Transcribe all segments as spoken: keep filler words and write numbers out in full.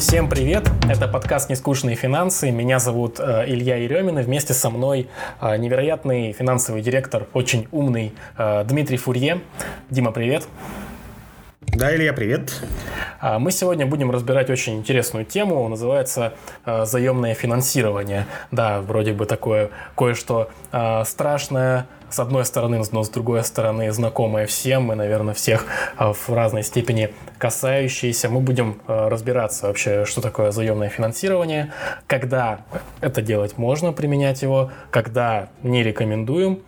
Всем привет! Это подкаст «Нескучные финансы». Меня зовут Илья Еремин, и вместе со мной невероятный финансовый директор, очень умный Дмитрий Фурье. Дима, привет! Да, Илья, привет! Мы сегодня будем разбирать очень интересную тему, называется «Заемное финансирование». Да, вроде бы такое кое-что страшное, с одной стороны, но с другой стороны знакомое всем и, наверное, всех в разной степени касающиеся. Мы будем разбираться вообще, что такое заемное финансирование, когда это делать можно, применять его, когда не рекомендуем.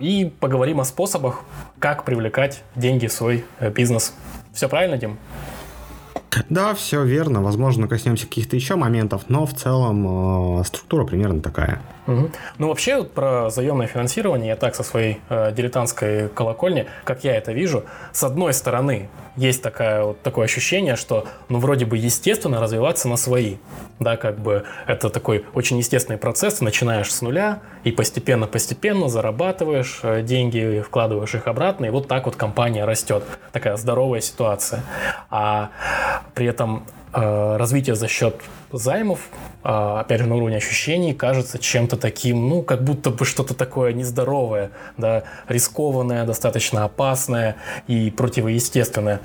И поговорим о способах, как привлекать деньги в свой бизнес. Все правильно, Дим? Да, все верно. Возможно, коснемся каких-то еще моментов, но в целом э, структура примерно такая. Угу. Ну, вообще, вот про заемное финансирование я так со своей э, дилетантской колокольни, как я это вижу, с одной стороны, есть такая, вот, такое ощущение, что, ну, вроде бы естественно развиваться на свои. Да, как бы это такой очень естественный процесс. Ты начинаешь с нуля и постепенно-постепенно зарабатываешь деньги, вкладываешь их обратно, и вот так вот компания растет. Такая здоровая ситуация. А при этом э, развитие за счет займов, э, опять же, на уровне ощущений, кажется чем-то таким, ну, как будто бы что-то такое нездоровое, да, рискованное, достаточно опасное и противоестественное.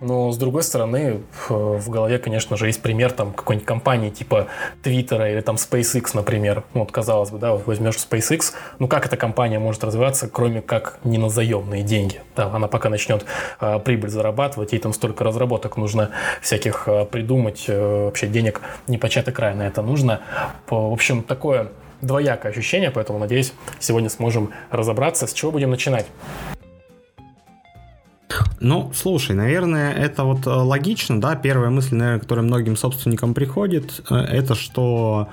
Но, с другой стороны, э, в голове, конечно же, есть пример там какой-нибудь компании типа Твиттера или там SpaceX, например. Ну, вот, казалось бы, да, возьмешь SpaceX, ну, как эта компания может развиваться, кроме как не на заемные деньги? Да, она пока начнет э, прибыль зарабатывать, ей там столько разработок нужно всяких придумать, вообще денег непочатый край на это нужно. В общем, такое двоякое ощущение, поэтому, надеюсь, сегодня сможем разобраться, с чего будем начинать. Ну, слушай, наверное, это вот логично, да, первая мысль, наверное, которая многим собственникам приходит, это что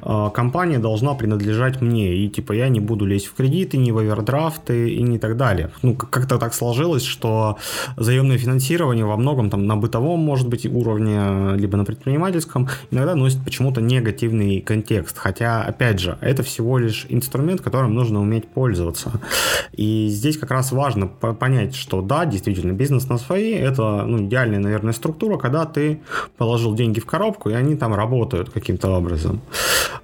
компания должна принадлежать мне, и типа я не буду лезть в кредиты, не в овердрафты и не так далее. Ну, как-то так сложилось, что заемное финансирование во многом там на бытовом, может быть, уровне, либо на предпринимательском, иногда носит почему-то негативный контекст, хотя, опять же, это всего лишь инструмент, которым нужно уметь пользоваться. И здесь как раз важно понять, что да, действительно, бизнес на свои – это, ну, идеальная, наверное, структура, когда ты положил деньги в коробку, и они там работают каким-то образом.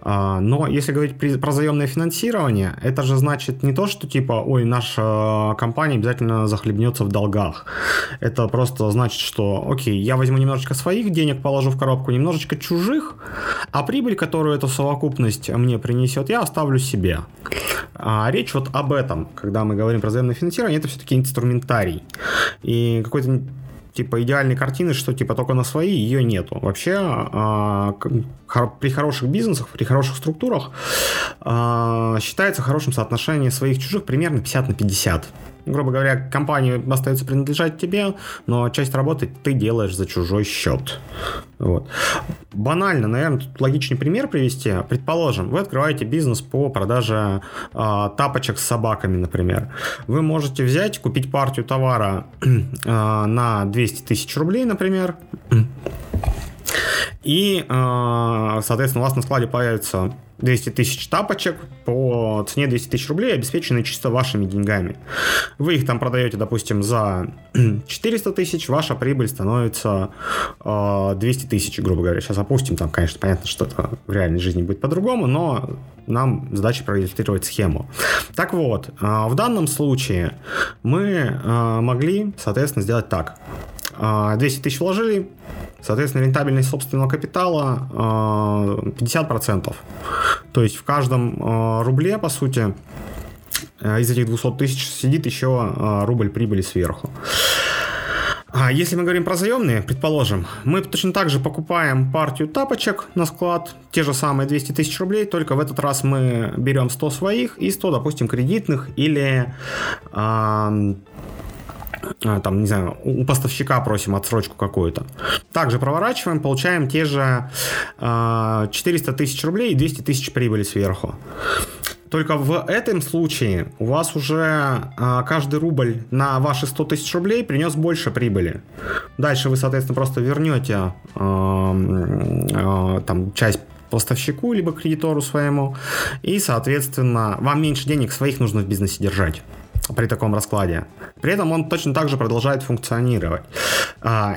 Но если говорить про заемное финансирование, это же значит не то, что типа, ой, наша компания обязательно захлебнется в долгах. Это просто значит, что, окей, я возьму немножечко своих денег, положу в коробку, немножечко чужих, а прибыль, которую эта совокупность мне принесет, я оставлю себе. Речь вот об этом, когда мы говорим про заемное финансирование, это все-таки инструментарий. И какой-то типа идеальной картины, что типа только на свои, ее нету. Вообще при хороших бизнесах, при хороших структурах считается хорошим соотношение своих чужих примерно пятьдесят на пятьдесят. Грубо говоря, компания остается принадлежать тебе, но часть работы ты делаешь за чужой счет. Вот. Банально, наверное, тут логичный пример привести. Предположим, вы открываете бизнес по продаже э, тапочек с собаками, например. Вы можете взять, купить партию товара э, на двести тысяч рублей, например. И, э, соответственно, у вас на складе появится двести тысяч тапочек по цене двести тысяч рублей, обеспеченные чисто вашими деньгами. Вы их там продаете, допустим, за четыреста тысяч, ваша прибыль становится э, двести тысяч, грубо говоря. Сейчас опустим, там, конечно, понятно, что это в реальной жизни будет по-другому, но нам задача проиллюстрировать схему. Так вот, э, в данном случае мы э, могли, соответственно, сделать так. Э, двести тысяч вложили, соответственно, рентабельность собственного капитала пятьдесят процентов. То есть в каждом рубле, по сути, из этих двести тысяч сидит еще рубль прибыли сверху. Если мы говорим про заемные, предположим, мы точно так же покупаем партию тапочек на склад, те же самые двести тысяч рублей, только в этот раз мы берем сто своих и сто, допустим, кредитных или... там, не знаю, у поставщика просим отсрочку какую-то. Также проворачиваем, получаем те же э, четыреста тысяч рублей и двести тысяч прибыли сверху. Только в этом случае у вас уже э, каждый рубль на ваши сто тысяч рублей принес больше прибыли. Дальше вы, соответственно, просто вернете э, э, там, часть поставщику, либо кредитору своему, и, соответственно, вам меньше денег своих нужно в бизнесе держать. при таком раскладе. При этом он точно так же продолжает функционировать.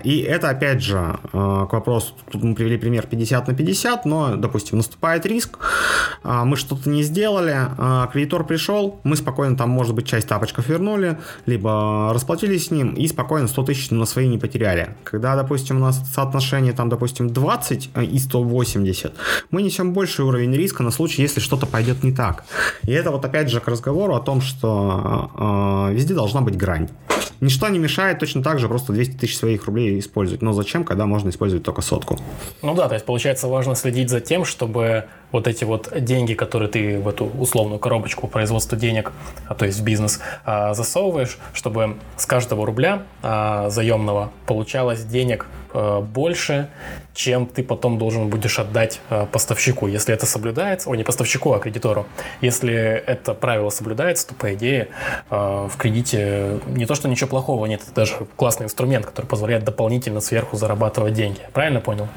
И это, опять же, к вопросу, тут мы привели пример пятьдесят на пятьдесят, но, допустим, наступает риск, мы что-то не сделали, кредитор пришел, мы спокойно там, может быть, часть тапочков вернули, либо расплатились с ним и спокойно сто тысяч на свои не потеряли. Когда, допустим, у нас соотношение, там, допустим, двадцать и сто восемьдесят, мы несем больший уровень риска на случай, если что-то пойдет не так. И это вот, опять же, к разговору о том, что везде должна быть грань. Ничто не мешает точно так же просто двести тысяч своих рублей использовать. Но зачем, когда можно использовать только сотку? Ну да, то есть получается важно следить за тем, чтобы вот эти вот деньги, которые ты в эту условную коробочку производства денег, то есть в бизнес, засовываешь, чтобы с каждого рубля заемного получалось денег больше, чем ты потом должен будешь отдать поставщику. Если это соблюдается, о, не поставщику, а кредитору. Если это правило соблюдается, то, по идее, в кредите не то, что ничего плохого нет, это даже классный инструмент, который позволяет дополнительно сверху зарабатывать деньги. Правильно понял?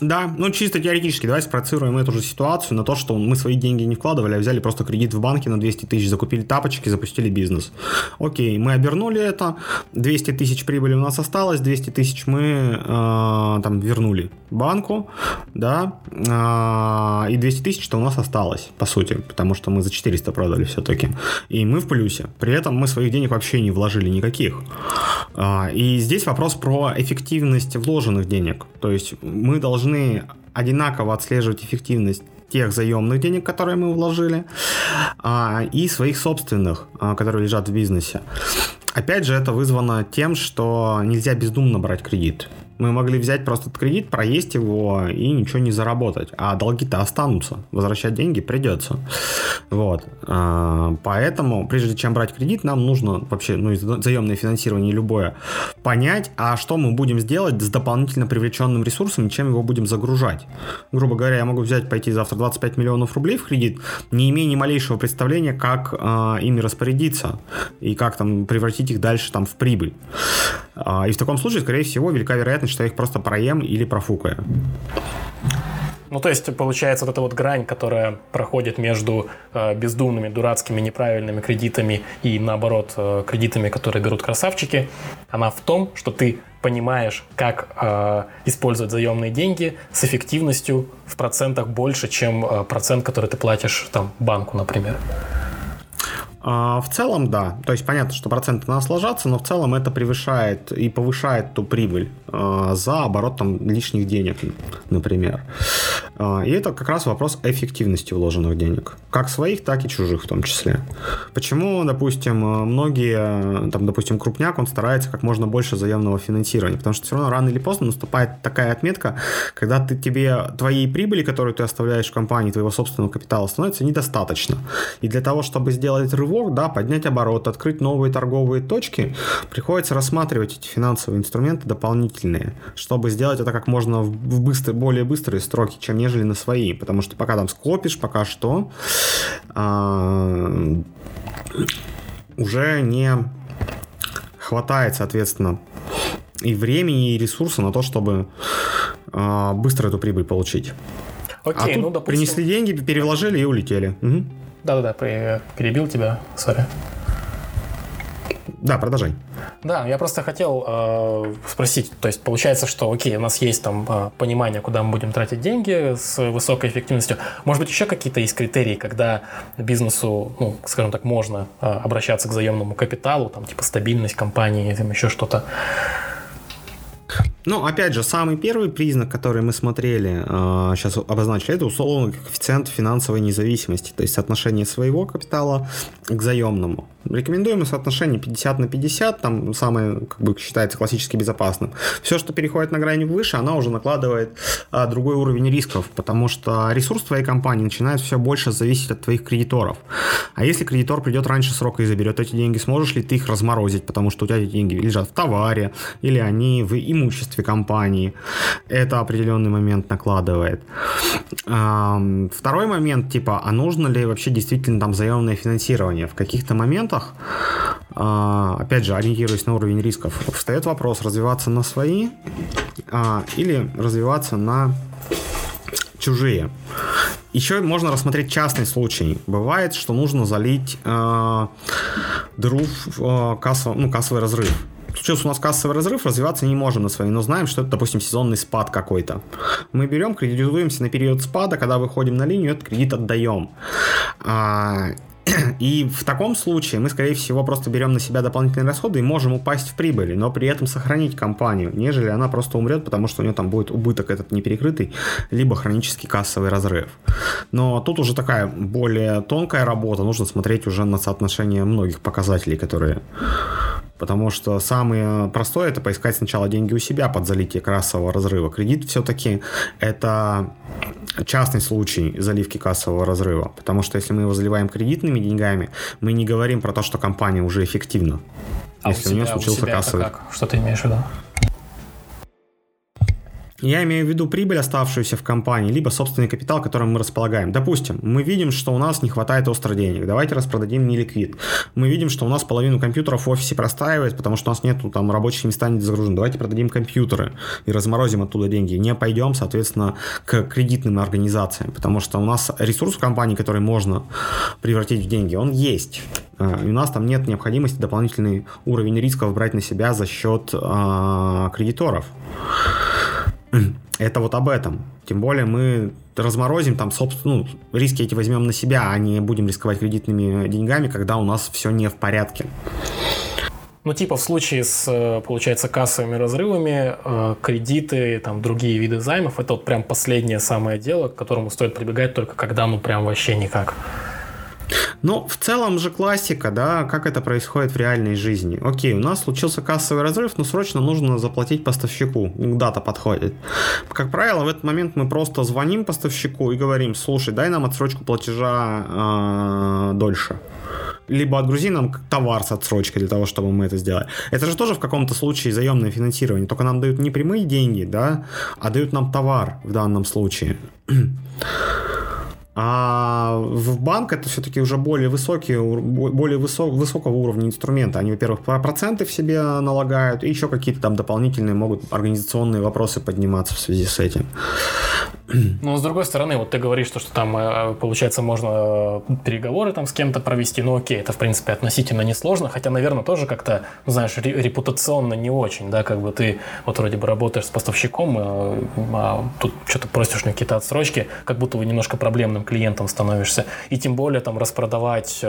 Да, ну чисто теоретически, давай спроцируем эту же ситуацию на то, что мы свои деньги не вкладывали, а взяли просто кредит в банке на двести тысяч, закупили тапочки, запустили бизнес. Окей, мы обернули это, двести тысяч прибыли у нас осталось, двести тысяч мы э, там вернули банку, да, э, и двести тысяч-то у нас осталось, по сути, потому что мы за четыреста продали все-таки, и мы в плюсе, при этом мы своих денег вообще не вложили никаких. Э, и здесь вопрос про эффективность вложенных денег, то есть мы должны одинаково отслеживать эффективность тех заемных денег, которые мы вложили, и своих собственных, которые лежат в бизнесе. Опять же, это вызвано тем, что нельзя бездумно брать кредит. Мы могли взять просто этот кредит, проесть его и ничего не заработать. А долги-то останутся. Возвращать деньги придется. Вот. Поэтому, прежде чем брать кредит, нам нужно вообще, ну, заемное финансирование любое, понять, а что мы будем сделать с дополнительно привлеченным ресурсом, чем его будем загружать. Грубо говоря, я могу взять, пойти завтра двадцать пять миллионов рублей в кредит, не имея ни малейшего представления, как э, ими распорядиться и как там превратить их дальше там в прибыль. И в таком случае, скорее всего, велика вероятность, что я их просто проем или профукаю. Ну, то есть, получается, вот эта вот грань, которая проходит между э, бездумными, дурацкими, неправильными кредитами и, наоборот, э, кредитами, которые берут красавчики, она в том, что ты понимаешь, как э, использовать заемные деньги с эффективностью в процентах больше, чем э, процент, который ты платишь там банку, например. В целом, да. То есть понятно, что проценты у нас ложатся, но в целом это превышает и повышает ту прибыль за оборот там, лишних денег, например. И это как раз вопрос эффективности вложенных денег. Как своих, так и чужих в том числе. Почему, допустим, многие, там, допустим, крупняк, он старается как можно больше заемного финансирования, потому что все равно рано или поздно наступает такая отметка, когда ты, тебе твоей прибыли, которую ты оставляешь в компании, твоего собственного капитала становится недостаточно. И для того, чтобы сделать рывок, да, поднять оборот, открыть новые торговые точки, приходится рассматривать эти финансовые инструменты дополнительные, чтобы сделать это как можно в быстро, более быстрые сроки, чем нежели на свои, потому что пока там скопишь, пока что а, уже не хватает, соответственно, и времени, и ресурса на то, чтобы а, быстро эту прибыль получить. Окей, а тут ну, допустим... принесли деньги, перевложили и улетели. Угу. Да-да-да, перебил тебя, сори. Да, продолжай. Да, я просто хотел э, спросить, то есть получается, что окей, у нас есть там понимание, куда мы будем тратить деньги с высокой эффективностью. Может быть, еще какие-то есть критерии, когда бизнесу, ну, скажем так, можно э, обращаться к заемному капиталу, там типа стабильность компании, там еще что-то? Ну, опять же, самый первый признак, который мы смотрели, э, сейчас обозначили, это условный коэффициент финансовой независимости, то есть соотношение своего капитала к заемному. Рекомендуемое соотношение пятьдесят на пятьдесят, там самое, как бы, считается классически безопасным. Все, что переходит на грань выше, она уже накладывает э, другой уровень рисков, потому что ресурс твоей компании начинает все больше зависеть от твоих кредиторов. А если кредитор придет раньше срока и заберет эти деньги, сможешь ли ты их разморозить, потому что у тебя эти деньги лежат в товаре, или они в имуществе компании. Это определенный момент накладывает. Второй момент, типа, а нужно ли вообще действительно там заемное финансирование? В каких-то моментах, опять же, ориентируясь на уровень рисков, встает вопрос, развиваться на свои или развиваться на чужие. Еще можно рассмотреть частный случай. Бывает, что нужно залить э, дыру в кассовом, ну, кассовый разрыв. Случился у нас кассовый разрыв, развиваться не можем на своей, но знаем, что это, допустим, сезонный спад какой-то. Мы берем, кредитуемся на период спада, когда выходим на линию, этот кредит отдаем. И в таком случае мы, скорее всего, просто берем на себя дополнительные расходы и можем упасть в прибыли, но при этом сохранить компанию, нежели она просто умрет, потому что у нее там будет убыток этот неперекрытый, либо хронический кассовый разрыв. Но тут уже такая более тонкая работа, нужно смотреть уже на соотношение многих показателей, которые... Потому что самое простое — это поискать сначала деньги у себя под залитие кассового разрыва. Кредит все-таки это частный случай заливки кассового разрыва. Потому что если мы его заливаем кредитными деньгами, мы не говорим про то, что компания уже эффективна. А если у, у нее случился кассовый... Как? Что ты имеешь в виду? Я имею в виду прибыль, оставшуюся в компании, либо собственный капитал, которым мы располагаем. Допустим, мы видим, что у нас не хватает остро денег. Давайте распродадим неликвид. Мы видим, что у нас половину компьютеров в офисе простаивает, потому что у нас нету там рабочих мест не загружено. Давайте продадим компьютеры и разморозим оттуда деньги. Не пойдем, соответственно, к кредитным организациям, потому что у нас ресурс в компании, который можно превратить в деньги, он есть. И у нас там нет необходимости дополнительный уровень рисков брать на себя за счет э, кредиторов. Это вот об этом. Тем более мы разморозим там, собственно, ну, риски эти возьмем на себя, а не будем рисковать кредитными деньгами, когда у нас все не в порядке. Ну, типа в случае с, получается, кассовыми разрывами, кредиты, там, другие виды займов, это вот прям последнее самое дело, к которому стоит прибегать только когда, ну, прям вообще никак. Ну, в целом же классика, да, как это происходит в реальной жизни. Окей, у нас случился кассовый разрыв, но срочно нужно заплатить поставщику, дата подходит. Как правило, в этот момент мы просто звоним поставщику и говорим: слушай, дай нам отсрочку платежа дольше. Либо отгрузи нам товар с отсрочкой для того, чтобы мы это сделали. Это же тоже в каком-то случае заемное финансирование, только нам дают не прямые деньги, да, а дают нам товар в данном случае. А в банк это все-таки уже более высокие, более высок, высокого уровня инструменты. Они, во-первых, проценты в себе налагают, и еще какие-то там дополнительные могут организационные вопросы подниматься в связи с этим. Но с другой стороны, вот ты говоришь, что, что там, получается, можно переговоры там с кем-то провести. Ну окей, это, в принципе, относительно несложно. Хотя, наверное, тоже как-то, знаешь, репутационно не очень, да, как бы ты вот вроде бы работаешь с поставщиком, а тут что-то просишь у него какие-то отсрочки, как будто вы немножко проблемным клиентом становишься, и тем более там распродавать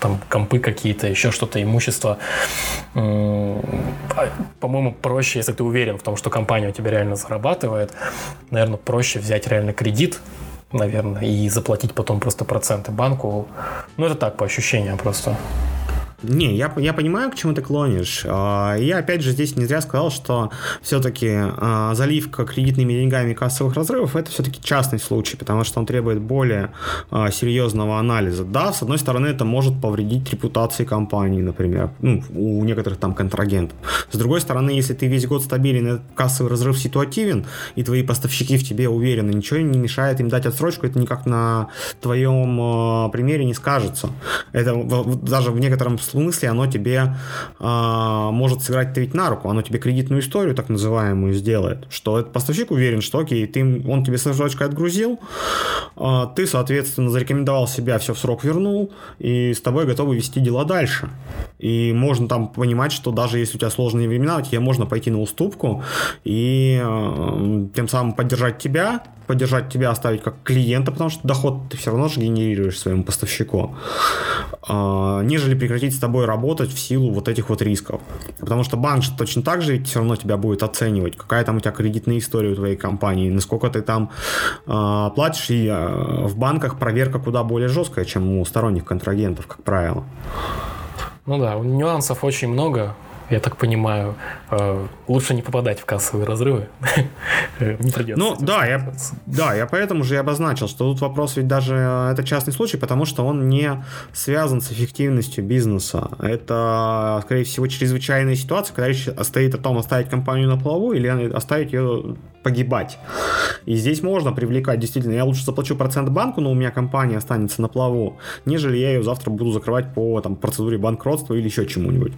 там компы какие-то, еще что-то, имущество. По-моему, проще, если ты уверен в том, что компания у тебя реально зарабатывает, наверное, проще взять реально кредит, наверное, и заплатить потом просто проценты банку. Ну, это так, по ощущениям просто. Не, я, я понимаю, к чему ты клонишь. Я, опять же, здесь не зря сказал, что все-таки заливка кредитными деньгами кассовых разрывов — это все-таки частный случай, потому что он требует более серьезного анализа. Да, с одной стороны, это может повредить репутации компании, например, ну, у некоторых там контрагентов. С другой стороны, если ты весь год стабилен, кассовый разрыв ситуативен, и твои поставщики в тебе уверены, ничего не мешает им дать отсрочку, это никак на твоем примере не скажется. Это даже в некотором случае, в смысле, оно тебе э, может сыграть-то ведь на руку, оно тебе кредитную историю, так называемую, сделает, что этот поставщик уверен, что окей, ты, он тебе с отсрочкой отгрузил, э, ты, соответственно, зарекомендовал себя, все в срок вернул, и с тобой готовы вести дела дальше. И можно там понимать, что даже если у тебя сложные времена, тебе можно пойти на уступку и э, тем самым поддержать тебя, поддержать тебя, оставить как клиента, потому что доход ты все равно же генерируешь своему поставщику, э, нежели прекратить с тобой работать в силу вот этих вот рисков. Потому что банк же точно так же все равно тебя будет оценивать, какая там у тебя кредитная история у твоей компании, насколько ты там э, платишь, и э, в банках проверка куда более жесткая, чем у сторонних контрагентов, как правило. Ну да, нюансов очень много, я так понимаю. Лучше не попадать в кассовые разрывы. Не придется. Ну да, я, да, я поэтому же и обозначил, что тут вопрос ведь даже это частный случай, потому что он не связан с эффективностью бизнеса. Это, скорее всего, чрезвычайная ситуация, когда речь стоит о том, оставить компанию на плаву или оставить ее погибать. И здесь можно привлекать, действительно, я лучше заплачу процент банку, но у меня компания останется на плаву, нежели я ее завтра буду закрывать по там, процедуре банкротства или еще чему-нибудь.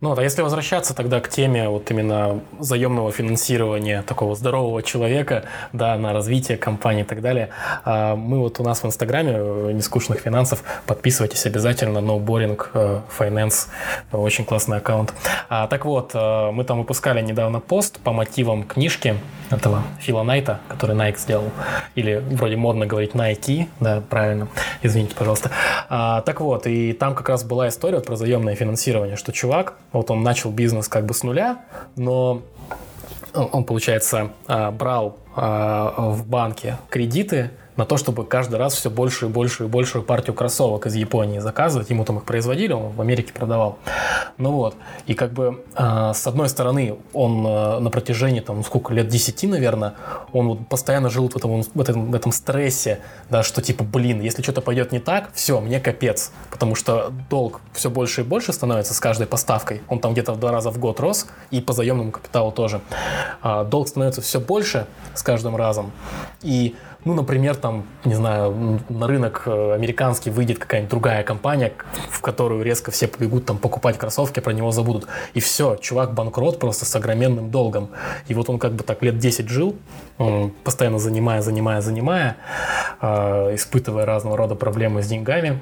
Ну, а если возвращаться тогда к теме вот именно заемного финансирования такого здорового человека, да, на развитие компании и так далее, мы вот у нас в Инстаграме Нескучных финансов, подписывайтесь обязательно, NoBoringFinance, очень классный аккаунт. Так вот, мы там выпускали недавно пост по мотивам книжки этого Фила Найта, который Nike сделал, или вроде модно говорить Nike, да, правильно, извините, пожалуйста. Так вот, и там как раз была история про заемное финансирование, что чувак, вот он начал бизнес как бы с нуля, но он, получается, брал в банке кредиты на то, чтобы каждый раз все больше и больше и большую партию кроссовок из Японии заказывать. Ему там их производили, он в Америке продавал. Ну вот, и как бы э, с одной стороны, он э, на протяжении, там, сколько, лет десяти, наверное, он вот постоянно жил в этом, в этом, в этом стрессе, да, что типа, блин, если что-то пойдет не так, все, мне капец, потому что долг все больше и больше становится с каждой поставкой. Он там где-то в два раза в год рос, и по заемному капиталу тоже. Э, долг становится все больше с каждым разом, и ну, например, там, не знаю, на рынок американский выйдет какая-нибудь другая компания, в которую резко все побегут там покупать кроссовки, про него забудут. И все, чувак банкрот просто с огроменным долгом. И вот он как бы так лет десять жил, постоянно занимая, занимая, занимая, испытывая разного рода проблемы с деньгами.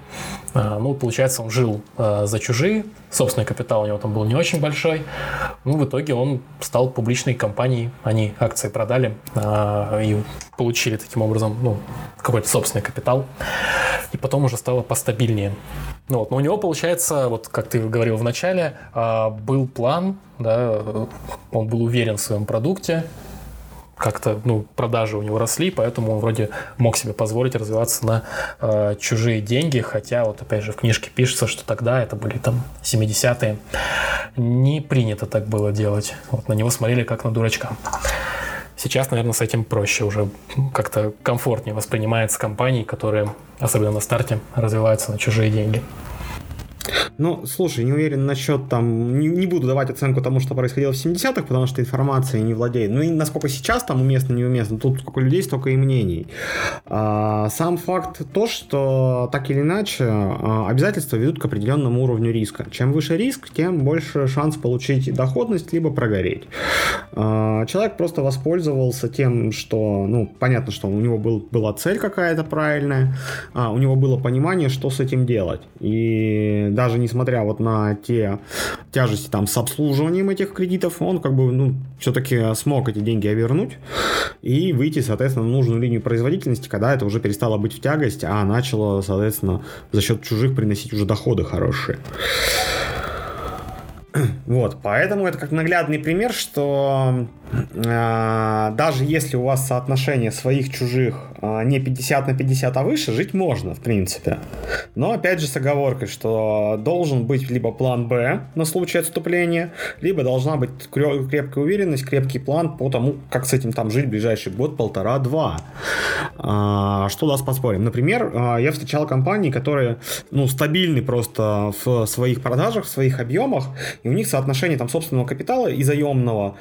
Ну, получается, он жил за чужие, собственный капитал у него там был не очень большой. Ну, в итоге он стал публичной компанией, они акции продали и получили таким образом образом, ну, какой-то собственный капитал, и потом уже стало постабильнее. Ну, вот. Но у него, получается, вот как ты говорил в начале, был план, да, он был уверен в своем продукте, как-то, ну, продажи у него росли, поэтому он вроде мог себе позволить развиваться на э, чужие деньги, хотя вот опять же в книжке пишется, что тогда это были там семидесятые. Не принято так было делать. Вот на него смотрели как на дурачка. Сейчас, наверное, с этим проще, уже как-то комфортнее воспринимается компании, которые, особенно на старте, развиваются на чужие деньги. Ну, слушай, не уверен насчет там, не, не буду давать оценку тому, что происходило в семидесятых, потому что информацией не владею. Ну и насколько сейчас там уместно, неуместно, тут сколько людей, столько и мнений. А, сам факт то, что так или иначе обязательства ведут к определенному уровню риска. Чем выше риск, тем больше шанс получить доходность, либо прогореть. А, человек просто воспользовался тем, что, ну, понятно, что у него был, была цель какая-то правильная, а, у него было понимание, что с этим делать. И даже несмотря вот на те тяжести там с обслуживанием этих кредитов, он как бы, ну, все-таки смог эти деньги вернуть и выйти, соответственно, на нужную линию производительности, когда это уже перестало быть в тягость, а начало, соответственно, за счет чужих приносить уже доходы хорошие. Вот, поэтому это как наглядный пример, что э, даже если у вас соотношение своих-чужих э, не пятьдесят на пятьдесят, а выше, жить можно, в принципе. Но опять же с оговоркой, что должен быть либо план Б на случай отступления, либо должна быть крепкая уверенность, крепкий план по тому, как с этим там жить в ближайший год, полтора, два. Э, что даст поспорим. Например, э, я встречал компании, которые, ну, стабильны просто в своих продажах, в своих объемах, и у них соотношение там собственного капитала и заемного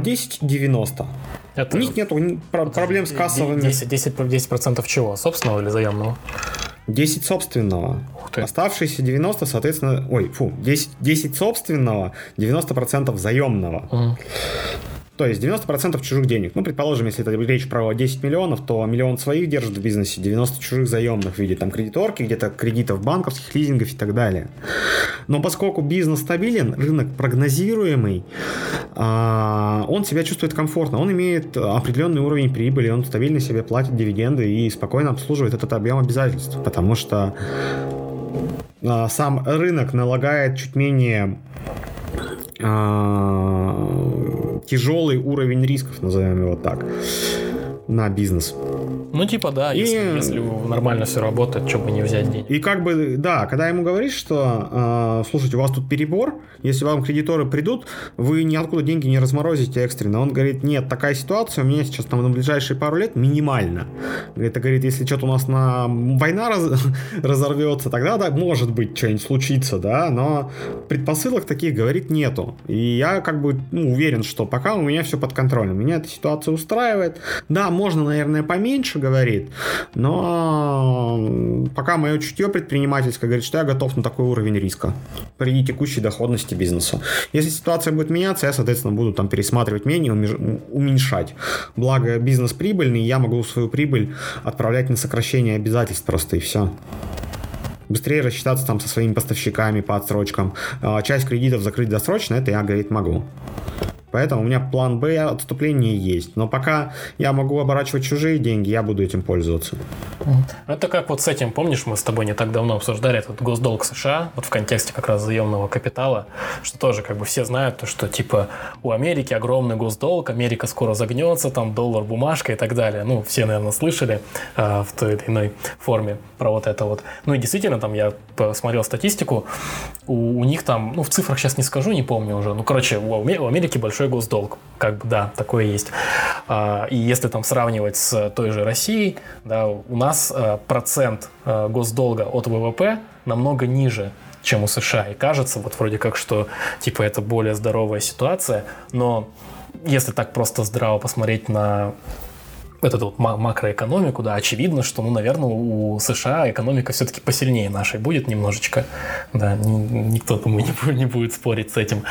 десять девяносто. Это у них нет проблем с кассовыми. десять процентов чего? Собственного или заемного? десять собственного. Оставшиеся девяносто, соответственно, ой, фу, десять, десять собственного, девяносто процентов заемного. Угу. То есть девяносто процентов чужих денег. Ну, предположим, если это речь про десять миллионов, то миллион своих держит в бизнесе, девяносто чужих заемных в виде там кредиторки, где-то кредитов банковских, лизингов и так далее. Но поскольку бизнес стабилен, рынок прогнозируемый, он себя чувствует комфортно, он имеет определенный уровень прибыли, он стабильно себе платит дивиденды и спокойно обслуживает этот объем обязательств, потому что сам рынок налагает чуть менее тяжелый уровень рисков, назовем его так, на бизнес. Ну, типа, да, и... если, если нормально все работает, что бы не взять денег. И как бы, да, когда ему говоришь, что, э, слушайте, у вас тут перебор, если вам кредиторы придут, вы ниоткуда деньги не разморозите экстренно. Он говорит, нет, такая ситуация у меня сейчас там на ближайшие пару лет минимально. Это, говорит, если что-то у нас на война раз... разорвется, тогда, да, может быть, что-нибудь случится, да, но предпосылок таких, говорит, нету. И я как бы, ну, уверен, что пока у меня все под контролем. Меня эта ситуация устраивает. Да, можно, наверное, поменьше, меньше говорит, но пока мое чутье предпринимательское говорит, что я готов на такой уровень риска при текущей доходности бизнеса. Если ситуация будет меняться, я, соответственно, буду там пересматривать меню, уменьшать. Благо, бизнес прибыльный, я могу свою прибыль отправлять на сокращение обязательств просто, и все. Быстрее рассчитаться там со своими поставщиками по отсрочкам. Часть кредитов закрыть досрочно, это я, говорит, могу. Поэтому у меня план Б, отступление есть. Но пока я могу оборачивать чужие деньги, я буду этим пользоваться. Это как вот с этим, помнишь, мы с тобой не так давно обсуждали этот госдолг США, вот в контексте как раз заемного капитала, что тоже как бы все знают, что типа у Америки огромный госдолг, Америка скоро загнется, там доллар, бумажка и так далее. Ну, все, наверное, слышали э, в той или иной форме про вот это вот. Ну и действительно, там я посмотрел статистику, у, у них там, ну в цифрах сейчас не скажу, не помню уже, ну короче, у, у Америки большой госдолг, как бы, да, такое есть. И если там сравнивать с той же Россией, да, у нас процент госдолга от ВВП намного ниже, чем у США. И кажется, вот вроде как, что типа это более здоровая ситуация, но если так просто здраво посмотреть на эту вот макроэкономику, да, очевидно, что, ну, наверное, у США экономика все-таки посильнее нашей будет немножечко, да, никто, думаю, не будет спорить с этим.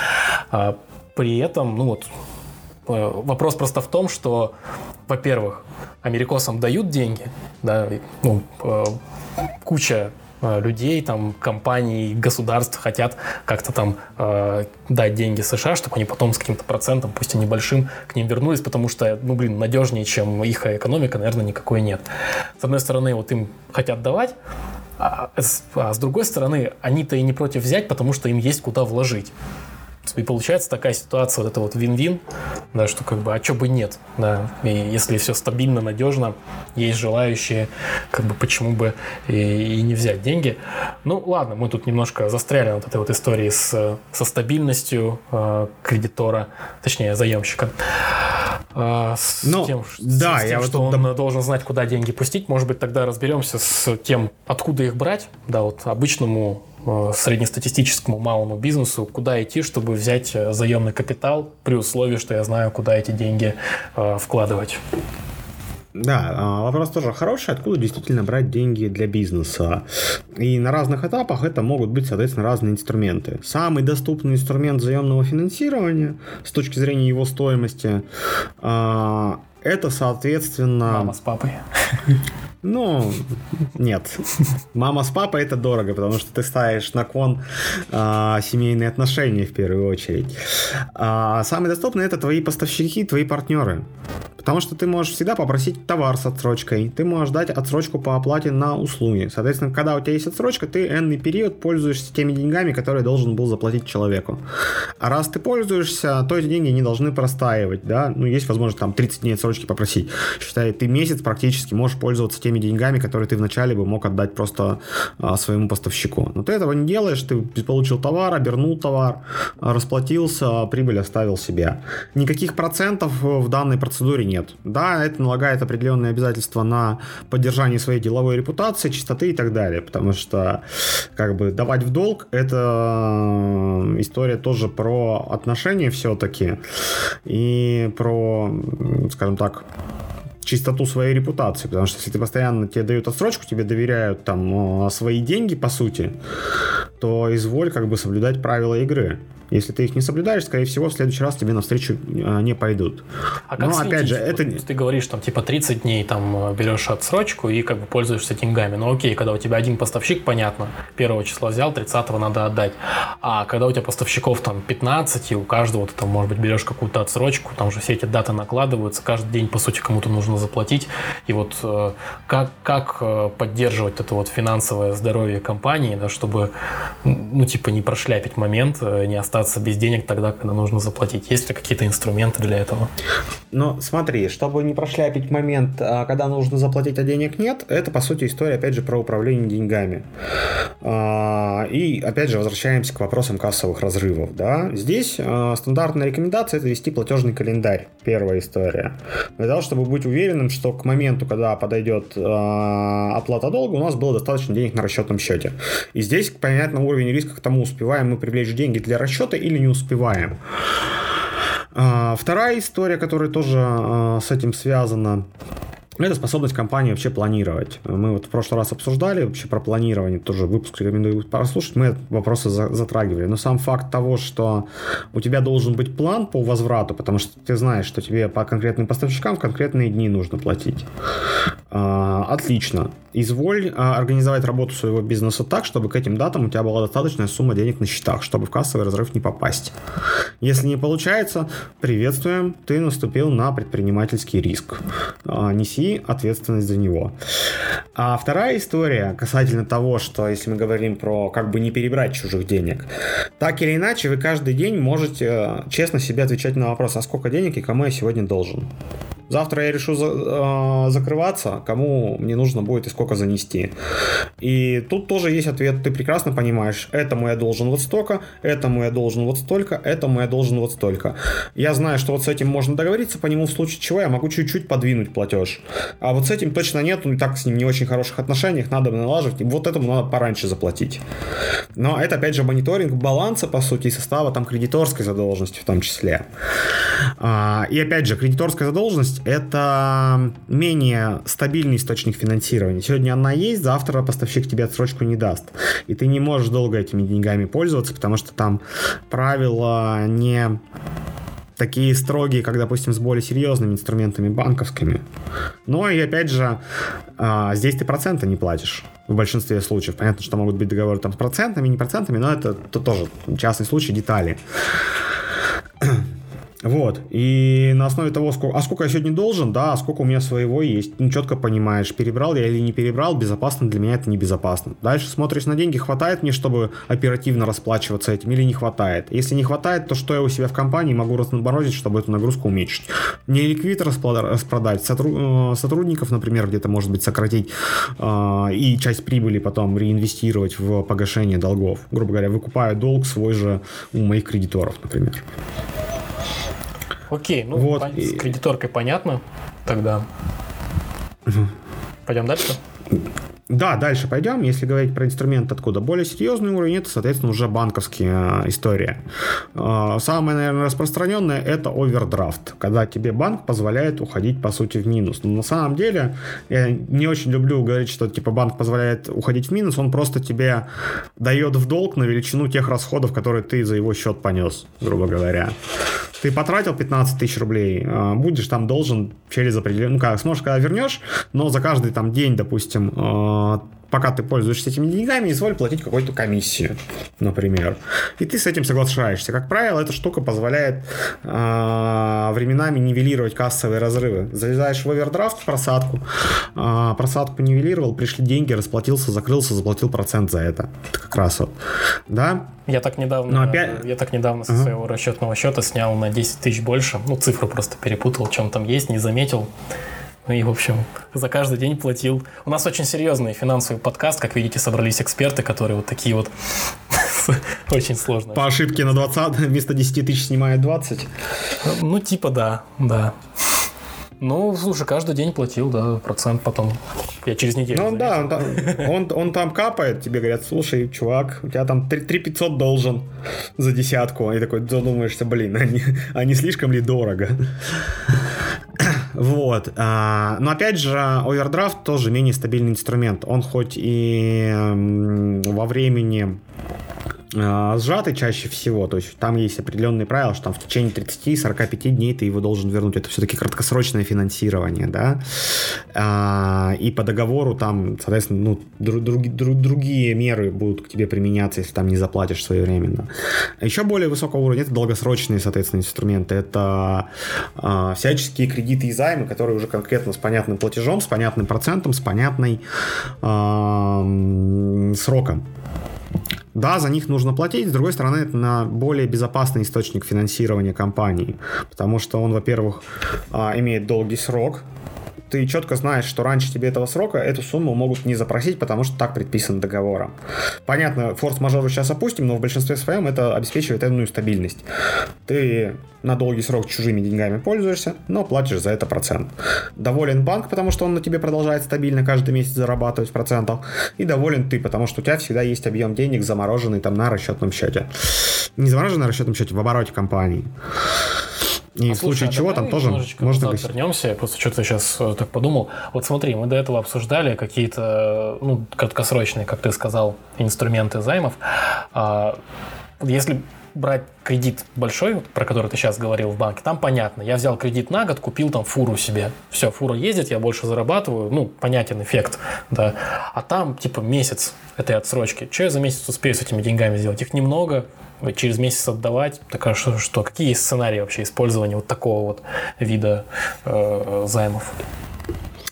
При этом, ну вот, вопрос просто в том, что, во-первых, америкосам дают деньги, да, ну, куча людей, там, компаний, государств хотят как-то там э, дать деньги США, чтобы они потом с каким-то процентом, пусть и небольшим, к ним вернулись, потому что, ну, блин, надежнее, чем их экономика, наверное, никакой нет. С одной стороны, вот им хотят давать, а с, а с другой стороны, они-то и не против взять, потому что им есть куда вложить. И получается такая ситуация, вот это вот вин-вин, да, что как бы, а чё бы нет, да, и если все стабильно, надежно, есть желающие, как бы, почему бы и, и не взять деньги. Ну, ладно, мы тут немножко застряли на вот этой вот истории с, со стабильностью э, кредитора, точнее, заемщика. Э, с ну, тем, да, с тем я что вот он доб... должен знать, куда деньги пустить. Может быть, тогда разберемся с тем, откуда их брать, да, вот обычному среднестатистическому малому бизнесу, куда идти, чтобы взять заемный капитал, при условии, что я знаю, куда эти деньги э, вкладывать. Да, вопрос тоже хороший, откуда действительно брать деньги для бизнеса. И на разных этапах это могут быть, соответственно, разные инструменты. Самый доступный инструмент заемного финансирования с точки зрения его стоимости э, это, соответственно... Мама с папой. Ну, нет. Мама с папой – это дорого, потому что ты ставишь на кон а, семейные отношения в первую очередь. А, самое доступное – это твои поставщики, твои партнеры. Потому что ты можешь всегда попросить товар с отсрочкой, ты можешь дать отсрочку по оплате на услуги. Соответственно, когда у тебя есть отсрочка, ты энный период пользуешься теми деньгами, которые должен был заплатить человеку. А раз ты пользуешься, то эти деньги не должны простаивать, да? Ну, есть возможность там тридцать дней отсрочки попросить. Считай, ты месяц практически можешь пользоваться теми деньгами, которые ты вначале бы мог отдать просто а, своему поставщику. Но ты этого не делаешь, ты получил товар, обернул товар, расплатился, прибыль оставил себе. Никаких процентов в данной процедуре нет. Нет. Да, это налагает определенные обязательства на поддержание своей деловой репутации, чистоты и так далее, потому что как бы давать в долг – это история тоже про отношения все-таки и про, скажем так, чистоту своей репутации, потому что если ты постоянно тебе дают отсрочку, тебе доверяют там свои деньги, по сути, то изволь как бы соблюдать правила игры. Если ты их не соблюдаешь, скорее всего, в следующий раз тебе навстречу не пойдут. А как следить? Опять же, это... Ты говоришь, там, типа, тридцать дней там, берешь отсрочку и как бы пользуешься деньгами. Ну, окей, когда у тебя один поставщик, понятно, первого числа взял, тридцатого надо отдать. А когда у тебя поставщиков там пятнадцать, и у каждого ты, там, может быть, берешь какую-то отсрочку, там же все эти даты накладываются, каждый день, по сути, кому-то нужно заплатить. И вот как, как поддерживать это вот финансовое здоровье компании, да, чтобы, ну, типа, не прошляпить момент, не оставить без денег тогда, когда нужно заплатить. Есть ли какие-то инструменты для этого? Ну, смотри, чтобы не прошляпить момент, когда нужно заплатить, а денег нет, это, по сути, история, опять же, про управление деньгами. И, опять же, возвращаемся к вопросам кассовых разрывов. Да? Здесь стандартная рекомендация – это вести платежный календарь. Первая история. Для того, чтобы быть уверенным, что к моменту, когда подойдет оплата долга, у нас было достаточно денег на расчетном счете. И здесь, понятно, уровень риска к тому, успеваем мы привлечь деньги для расчета, или не успеваем. Вторая история, которая тоже с этим связана, Это способность компании вообще планировать. Мы вот в прошлый раз обсуждали вообще про планирование, тоже выпуск рекомендую прослушать, мы вопросы затрагивали. Но сам факт того, что у тебя должен быть план по возврату, потому что ты знаешь, что тебе по конкретным поставщикам в конкретные дни нужно платить. Отлично. Изволь организовать работу своего бизнеса так, чтобы к этим датам у тебя была достаточная сумма денег на счетах, чтобы в кассовый разрыв не попасть. Если не получается, приветствуем, ты наступил на предпринимательский риск. Неси ответственность за него. А вторая история касательно того, что если мы говорим про как бы не перебрать чужих денег, так или иначе вы каждый день можете честно себе отвечать на вопрос, а сколько денег и кому я сегодня должен. Завтра я решу за, э, закрываться, кому мне нужно будет и сколько занести. И тут тоже есть ответ, ты прекрасно понимаешь, этому я должен вот столько, этому я должен вот столько, этому я должен вот столько. Я знаю, что вот с этим можно договориться, по нему в случае чего я могу чуть-чуть подвинуть платеж. А вот с этим точно нет, ну и так с ним не очень хороших отношений, их надо налаживать, и вот этому надо пораньше заплатить. Но это опять же мониторинг баланса, по сути, и состава там кредиторской задолженности в том числе. А, и опять же, кредиторская задолженность — это менее стабильный источник финансирования. Сегодня она есть, завтра поставщик тебе отсрочку не даст. И ты не можешь долго этими деньгами пользоваться, потому что там правила не такие строгие, как, допустим, с более серьезными инструментами банковскими. Но и опять же, здесь ты процента не платишь в большинстве случаев. Понятно, что могут быть договоры там с процентами, не процентами, но это, это тоже частный случай, детали. Вот, и на основе того, сколько, а сколько я сегодня должен, да, а сколько у меня своего есть, ну, четко понимаешь, перебрал я или не перебрал, безопасно для меня это небезопасно. Дальше смотришь на деньги, хватает мне, чтобы оперативно расплачиваться этим, или не хватает. Если не хватает, то что я у себя в компании могу разморозить, чтобы эту нагрузку уменьшить? Не ликвид распродать, сотрудников, например, где-то, может быть, сократить и часть прибыли потом реинвестировать в погашение долгов. Грубо говоря, выкупаю долг свой же у моих кредиторов, например. Окей, ну вот, с кредиторкой и... понятно, тогда пойдем дальше? Да, дальше пойдем. Если говорить про инструмент, откуда более серьезный уровень, это, соответственно, уже банковские истории. Самое, наверное, распространенное — это овердрафт, когда тебе банк позволяет уходить, по сути, в минус. Но на самом деле, я не очень люблю говорить, что типа банк позволяет уходить в минус, он просто тебе дает в долг на величину тех расходов, которые ты за его счет понес, грубо говоря. Ты потратил пятнадцать тысяч рублей, будешь там должен через определенный... Ну, как сможешь, когда вернешь, но за каждый там день, допустим, пока ты пользуешься этими деньгами, изволь платить какую-то комиссию, например. И ты с этим соглашаешься. Как правило, эта штука позволяет э, временами нивелировать кассовые разрывы. Залезаешь в овердрафт, в просадку, э, просадку нивелировал, пришли деньги, расплатился, закрылся, заплатил процент за это. Это как раз вот. Да? Я так недавно, опять... я так недавно со своего uh-huh. расчетного счета снял на десять тысяч больше. Ну, цифру просто перепутал, чем там есть, не заметил. Ну и, в общем, за каждый день платил. У нас очень серьезный финансовый подкаст. Как видите, собрались эксперты, которые вот такие вот очень сложные. По ошибке на двадцать, вместо десяти тысяч снимает двадцать. Ну, типа да, да. Ну, слушай, каждый день платил, да, процент потом. Я через неделю. Ну, да, он там, он, он там капает, тебе говорят, слушай, чувак, у тебя там три тысячи пятьсот должен за десятку. И такой задумаешься, блин, а не, а не слишком ли дорого? Вот. Но опять же, овердрафт тоже менее стабильный инструмент. Он хоть и во времени сжатый чаще всего, то есть там есть определенные правила, что там в течение тридцати-сорока пяти дней ты его должен вернуть. Это все-таки краткосрочное финансирование, да. И по договору там, соответственно, ну, друг, друг, друг, другие меры будут к тебе применяться, если там не заплатишь своевременно. Еще более высокого уровня — это долгосрочные, соответственно, инструменты. Это всяческие кредиты и займы, которые уже конкретно с понятным платежом, с понятным процентом, с понятной сроком. Да, за них нужно платить, с другой стороны, это на более безопасный источник финансирования компании, потому что он, во-первых, имеет долгий срок, ты четко знаешь, что раньше тебе этого срока эту сумму могут не запросить, потому что так предписано договором. Понятно, форс-мажоры сейчас опустим, но в большинстве своем это обеспечивает иную стабильность. Ты на долгий срок чужими деньгами пользуешься, но платишь за это процент. Доволен банк, потому что он на тебе продолжает стабильно каждый месяц зарабатывать в процентах. И доволен ты, потому что у тебя всегда есть объем денег, замороженный там на расчетном счете. Не замороженный на расчетном счете, в обороте компании. И а в случае слушай, чего там тоже можно быть. Вернемся, я просто что-то сейчас так подумал. Вот смотри, мы до этого обсуждали какие-то, ну, краткосрочные, как ты сказал, инструменты займов. А если брать кредит большой, про который ты сейчас говорил в банке, там понятно. Я взял кредит на год, купил там фуру себе. Все, фура ездит, я больше зарабатываю. Ну, понятен эффект, да. А там типа месяц этой отсрочки. Что я за месяц успею с этими деньгами сделать? Их немного, через месяц отдавать. Так а что, что? Какие есть сценарии вообще использования вот такого вот вида э, займов?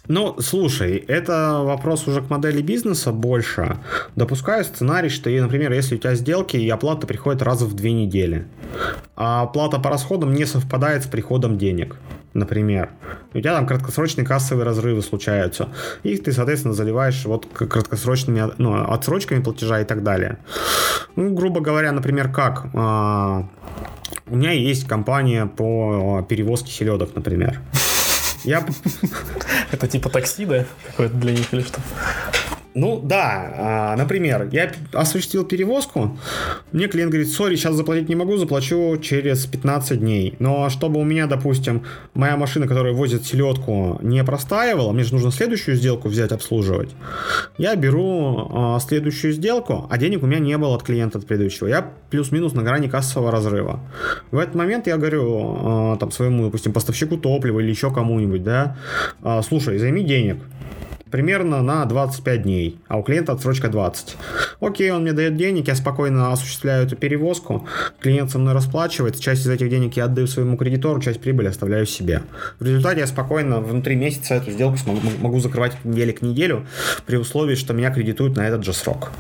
Ну, слушай, это вопрос уже к модели бизнеса больше. Допускаю сценарий, что, например, если у тебя сделки и оплата приходит раз в две недели, а оплата по расходам не совпадает с приходом денег, например, у тебя там краткосрочные кассовые разрывы случаются, их ты, соответственно, заливаешь вот краткосрочными, ну, отсрочками платежа и так далее. Ну, грубо говоря, например, как... У меня есть компания по перевозке селедок, например. Я... Это типа такси, да? Какое-то для них или что? Ну, да. Например, я осуществил перевозку. Мне клиент говорит: сори, сейчас заплатить не могу, заплачу через пятнадцать дней. Но чтобы у меня, допустим, моя машина, которая возит селедку, не простаивала, мне же нужно следующую сделку взять, обслуживать. Я беру следующую сделку, а денег у меня не было от клиента, от предыдущего. Я плюс-минус на грани кассового разрыва. В этот момент я говорю там своему, допустим, поставщику топлива или еще кому-нибудь, да: слушай, займи денег примерно на двадцать пять дней, а у клиента отсрочка двадцать. Окей, он мне дает денег, я спокойно осуществляю эту перевозку, клиент со мной расплачивается, часть из этих денег я отдаю своему кредитору, часть прибыли оставляю себе. В результате я спокойно внутри месяца эту сделку смогу, могу закрывать от недели к неделю, при условии, что меня кредитуют на этот же срок.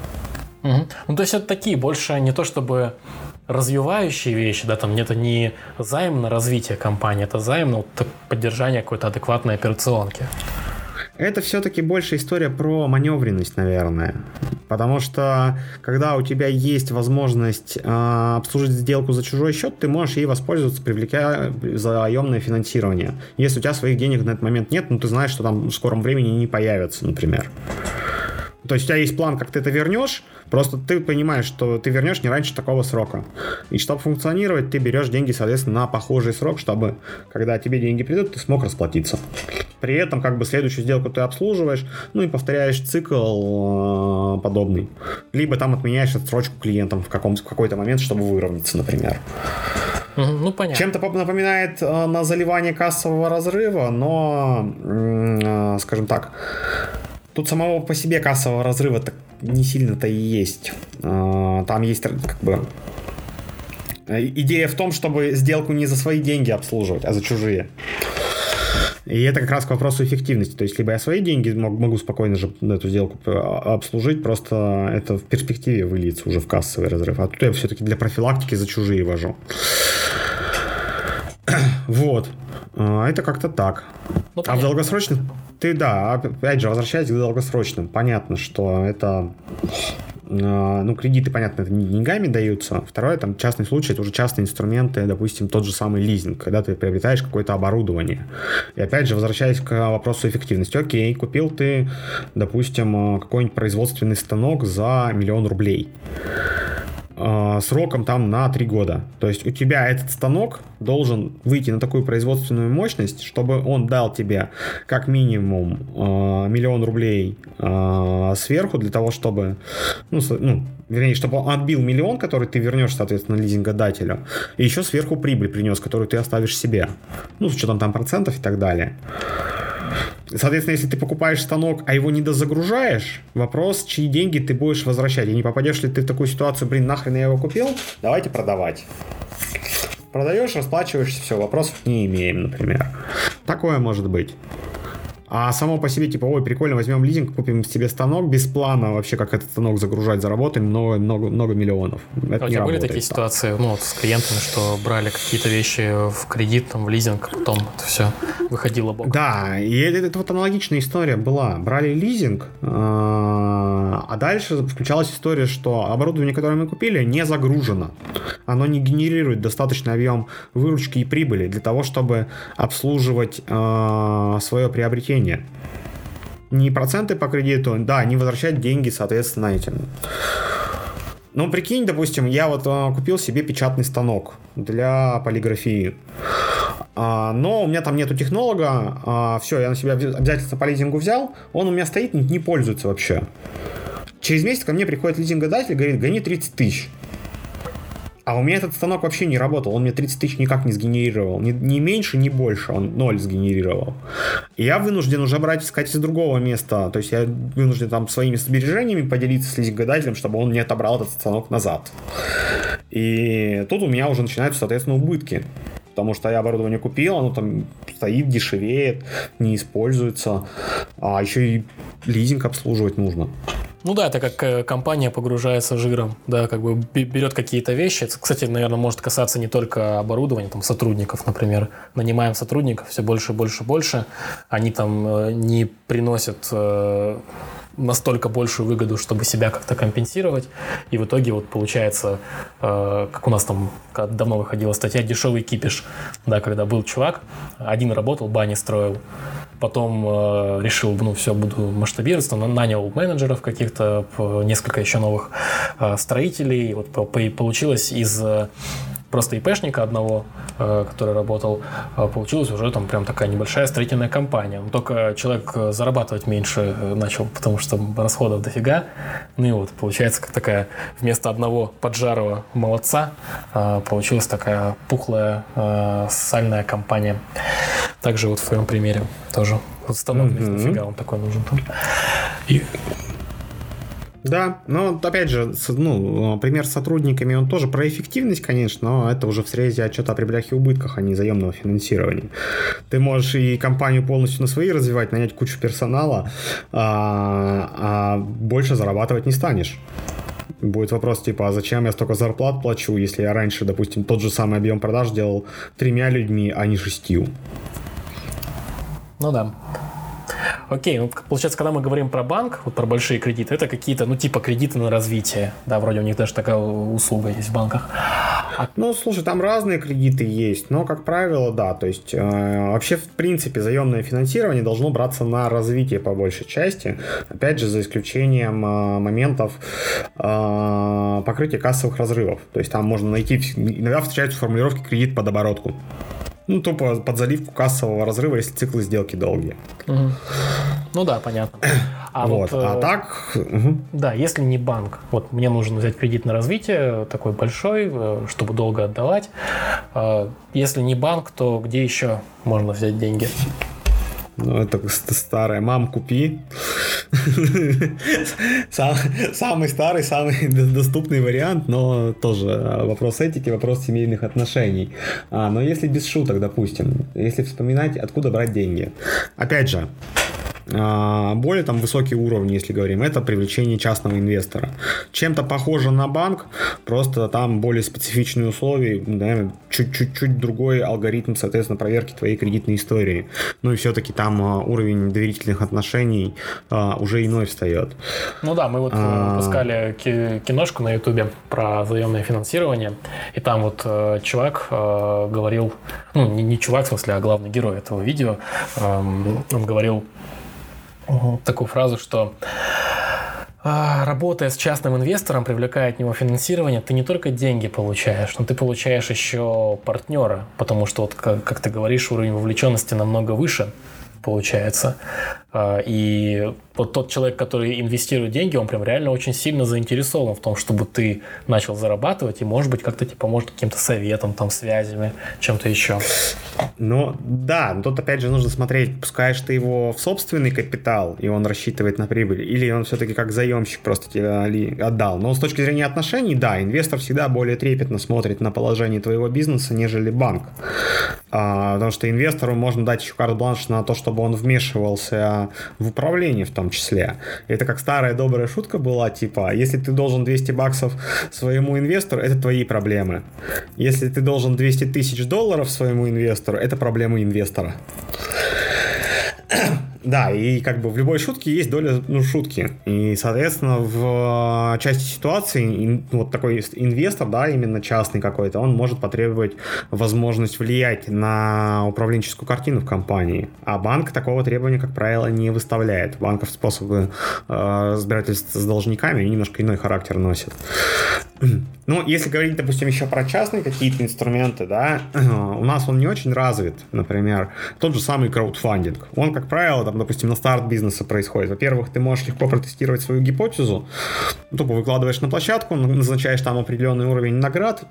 Угу. Ну, то есть это такие больше не то чтобы развивающие вещи, да, там это не займ на развитие компании, это займ на вот поддержание какой-то адекватной операционки. Это все-таки больше история про маневренность, наверное. Потому что, когда у тебя есть возможность э, обслужить сделку за чужой счет, ты можешь ей воспользоваться, привлекая заемное финансирование. Если у тебя своих денег на этот момент нет, ну ты знаешь, что там в скором времени не появится, например. То есть у тебя есть план, как ты это вернешь, просто ты понимаешь, что ты вернешь не раньше такого срока. И чтобы функционировать, ты берешь деньги, соответственно, на похожий срок, чтобы, когда тебе деньги придут, ты смог расплатиться. При этом, как бы, следующую сделку ты обслуживаешь, ну и повторяешь цикл э, подобный. Либо там отменяешь отсрочку клиентам в, каком, в какой-то момент, чтобы выровняться, например. Ну, понятно. Чем-то напоминает э, на заливание кассового разрыва, но, э, скажем так, тут самого по себе кассового разрыва не сильно-то и есть. Там есть как бы идея в том, чтобы сделку не за свои деньги обслуживать, а за чужие. И это как раз к вопросу эффективности. То есть, либо я свои деньги могу спокойно же эту сделку обслужить, просто это в перспективе выльется уже в кассовый разрыв. А тут я все-таки для профилактики за чужие вожу. Вот. Это как-то так. Ну, а в долгосрочном... Ты, да, опять же, возвращаясь к долгосрочным, понятно, что это... Ну, кредиты, понятно, это не деньгами даются. Второе, там, частный случай, это уже частные инструменты, допустим, тот же самый лизинг, когда ты приобретаешь какое-то оборудование. И опять же, возвращаясь к вопросу эффективности. Окей, купил ты, допустим, какой-нибудь производственный станок за миллион рублей. Сроком там на три года. То есть у тебя этот станок должен выйти на такую производственную мощность, чтобы он дал тебе как минимум э, миллион рублей э, сверху для того, чтобы, ну, с, ну, вернее, чтобы он отбил миллион, который ты вернешь, соответственно, лизингодателю, и еще сверху прибыль принес, которую ты оставишь себе. Ну, с учетом там процентов и так далее. Соответственно, если ты покупаешь станок, а его недозагружаешь, вопрос, чьи деньги ты будешь возвращать. И не попадешь ли ты в такую ситуацию: блин, нахрен я его купил, давайте продавать. Продаешь, расплачиваешься, все, вопросов не имеем, например. Такое может быть. А само по себе, типа, ой, прикольно, возьмем лизинг, купим себе станок без плана вообще, как этот станок загружать, заработаем много-много миллионов. Это а у тебя были такие так. ситуации, ну, вот, с клиентами, что брали какие-то вещи в кредит, там, в лизинг, а потом это все выходило боком? Да, и это, это вот аналогичная история была. Брали лизинг, а дальше включалась история, что оборудование, которое мы купили, не загружено. Оно не генерирует достаточный объем выручки и прибыли для того, чтобы обслуживать свое приобретение. Не проценты по кредиту, да, не возвращать деньги, соответственно, этим. Ну, прикинь, допустим, я вот купил себе печатный станок для полиграфии. но у меня там нету технолога, все, я на себя обязательства по лизингу взял, он у меня стоит, не пользуется вообще. Через месяц ко мне приходит лизингодатель и говорит: гони тридцать тысяч. А у меня этот станок вообще не работал, он мне тридцать тысяч никак не сгенерировал, ни, ни меньше, ни больше, он ноль сгенерировал. И я вынужден уже брать, искать из другого места, то есть я вынужден там своими сбережениями поделиться с лизингодателем, чтобы он не отобрал этот станок назад. И тут у меня уже начинаются, соответственно, убытки. Потому что я оборудование купил, оно там стоит, дешевеет, не используется. А еще и лизинг обслуживать нужно. Ну да, это как компания погружается жиром, да, как бы берет какие-то вещи. Это, кстати, наверное, может касаться не только оборудования, там, сотрудников, например. Нанимаем сотрудников все больше, больше, больше. Они там не приносят настолько большую выгоду, чтобы себя как-то компенсировать. И в итоге вот получается, э, как у нас там давно выходила статья «Дешевый кипиш», да, когда был чувак, один работал, бани строил, потом э, решил, ну все, буду масштабироваться, но нанял менеджеров каких-то, несколько еще новых э, строителей. Вот по, по, получилось из э, просто ИПшника одного, который работал, получилась уже там прям такая небольшая строительная компания. Но только человек зарабатывать меньше начал, потому что расходов дофига. Ну и вот получается, как такая вместо одного поджарого молодца получилась такая пухлая сальная компания. Также вот в твоем примере тоже. Вот станок mm-hmm. дофига он такой нужен. И... Да, но опять же, ну, пример с сотрудниками, он тоже про эффективность, конечно, но это уже в срезе отчета о прибылях и убытках, а не заемного финансирования. Ты можешь и компанию полностью на свои развивать, нанять кучу персонала, а, а больше зарабатывать не станешь. Будет вопрос, типа, а зачем я столько зарплат плачу, если я раньше, допустим, тот же самый объем продаж делал тремя людьми, а не шестью. Ну да. Окей, ну, получается, когда мы говорим про банк, вот про большие кредиты, это какие-то, ну, типа кредиты на развитие, да, вроде у них даже такая услуга есть в банках. А... Ну, слушай, там разные кредиты есть, но, как правило, да, то есть э, вообще, в принципе, заемное финансирование должно браться на развитие по большей части, опять же, за исключением э, моментов э, покрытия кассовых разрывов, то есть там можно найти, иногда встречаются формулировки «кредит под оборотку». Ну, тупо под заливку кассового разрыва, если циклы сделки долгие. Угу. Ну да, понятно. А вот, вот а э, так... Угу. Да, если не банк. Вот мне нужно взять кредит на развитие, такой большой, чтобы долго отдавать. Если не банк, то где еще можно взять деньги? Ну, это старая. Мам, купи. Самый старый, самый доступный вариант, но тоже вопрос этики, вопрос семейных отношений. А, но если без шуток, допустим, если вспоминать, откуда брать деньги. Опять же, более там высокие уровни, если говорим, это привлечение частного инвестора. Чем-то похоже на банк, просто там более специфичные условия, наверное, чуть-чуть другой алгоритм, соответственно, проверки твоей кредитной истории. Ну и все-таки там уровень доверительных отношений уже иной встает. Ну да, мы вот а... выпускали киношку на Ютубе про заемное финансирование, и там вот э, чувак э, говорил, ну не, не чувак в смысле, а главный герой этого видео, э, он говорил такую фразу, что работая с частным инвестором, привлекая от него финансирование, ты не только деньги получаешь, но ты получаешь еще партнера, потому что, вот, как, как ты говоришь, уровень вовлеченности намного выше получается. И вот тот человек, который инвестирует деньги, он прям реально очень сильно заинтересован в том, чтобы ты начал зарабатывать и, может быть, как-то тебе поможет каким-то советом, там, связями, чем-то еще. Ну, да, но тут, опять же, нужно смотреть, пускаешь ты его в собственный капитал, и он рассчитывает на прибыль, или он все-таки как заемщик просто тебе отдал. Но с точки зрения отношений, да, инвестор всегда более трепетно смотрит на положение твоего бизнеса, нежели банк. А, потому что инвестору можно дать еще карт-бланш на то, чтобы он вмешивался в управлении в том числе. Это как старая добрая шутка была, типа, если ты должен двести баксов своему инвестору, это твои проблемы. Если ты должен двести тысяч долларов своему инвестору, это проблемы инвестора. Да, и как бы в любой шутке есть доля, ну, шутки. И, соответственно, в части ситуации вот такой инвестор, да, именно частный какой-то, он может потребовать возможность влиять на управленческую картину в компании. А банк такого требования, как правило, не выставляет. Банков способы разбирательства с должниками немножко иной характер носят. Ну, если говорить, допустим, еще про частные какие-то инструменты, да, у нас он не очень развит, например, тот же самый краудфандинг. Он, как правило, там, допустим, на старт бизнеса происходит. Во-первых, ты можешь легко протестировать свою гипотезу, тупо выкладываешь на площадку, назначаешь там определенный уровень наград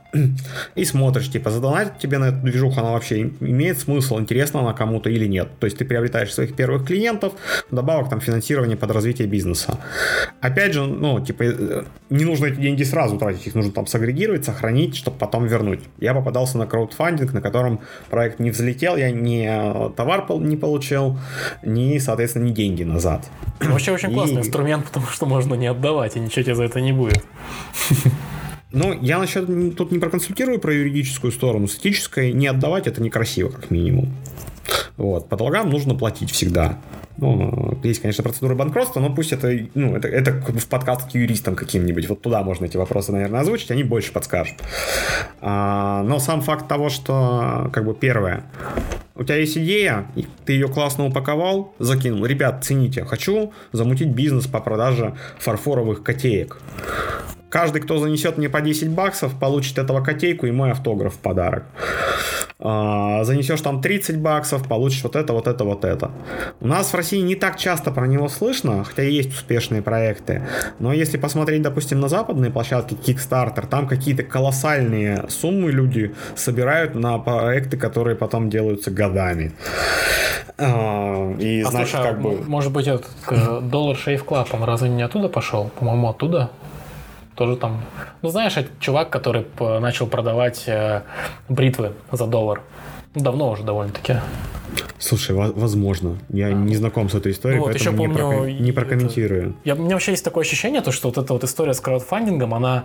и смотришь, типа, задонатит тебе на эту движуху, она вообще имеет смысл, интересна она кому-то или нет. То есть ты приобретаешь своих первых клиентов, добавок там финансирование под развитие бизнеса. Опять же, ну, типа, не нужно эти деньги сразу тратить, их нужно там сагрегировать, сохранить, чтобы потом вернуть. Я попадался на краудфандинг, на котором проект не взлетел, я ни товар не получил, ни, соответственно, ни деньги назад. Вообще очень и... классный инструмент, потому что можно не отдавать, и ничего тебе за это не будет. Ну, я насчет тут не проконсультирую про юридическую сторону, с этической не отдавать это некрасиво, как минимум. Вот. По долгам нужно платить всегда. Ну, есть, конечно, процедура банкротства, но пусть это, ну, это, это в подкаст к юристам каким-нибудь. Вот туда можно эти вопросы, наверное, озвучить, они больше подскажут. А, но сам факт того, что, как бы, первое, у тебя есть идея, ты ее классно упаковал, закинул. Ребят, цените, хочу замутить бизнес по продаже фарфоровых котеек. Каждый, кто занесет мне по десять баксов, получит этого котейку и мой автограф в подарок. Занесешь там тридцать баксов, получишь вот это, вот это, вот это. У нас в России не так часто про него слышно, хотя есть успешные проекты. Но если посмотреть, допустим, на западные площадки Kickstarter, там какие-то колоссальные суммы люди собирают на проекты, которые потом делаются годами. И, а значит, слушай, как бы... может быть, этот Dollar Shave Club, он разве не оттуда пошел? По-моему, оттуда. Тоже там, ну знаешь, чувак, который начал продавать э, бритвы за доллар. Давно уже довольно-таки. Слушай, возможно. Я а. не знаком с этой историей, вот, поэтому еще помню, не, проком... не прокомментирую. Это... Я... У меня вообще есть такое ощущение, то, что вот эта вот история с краудфандингом, она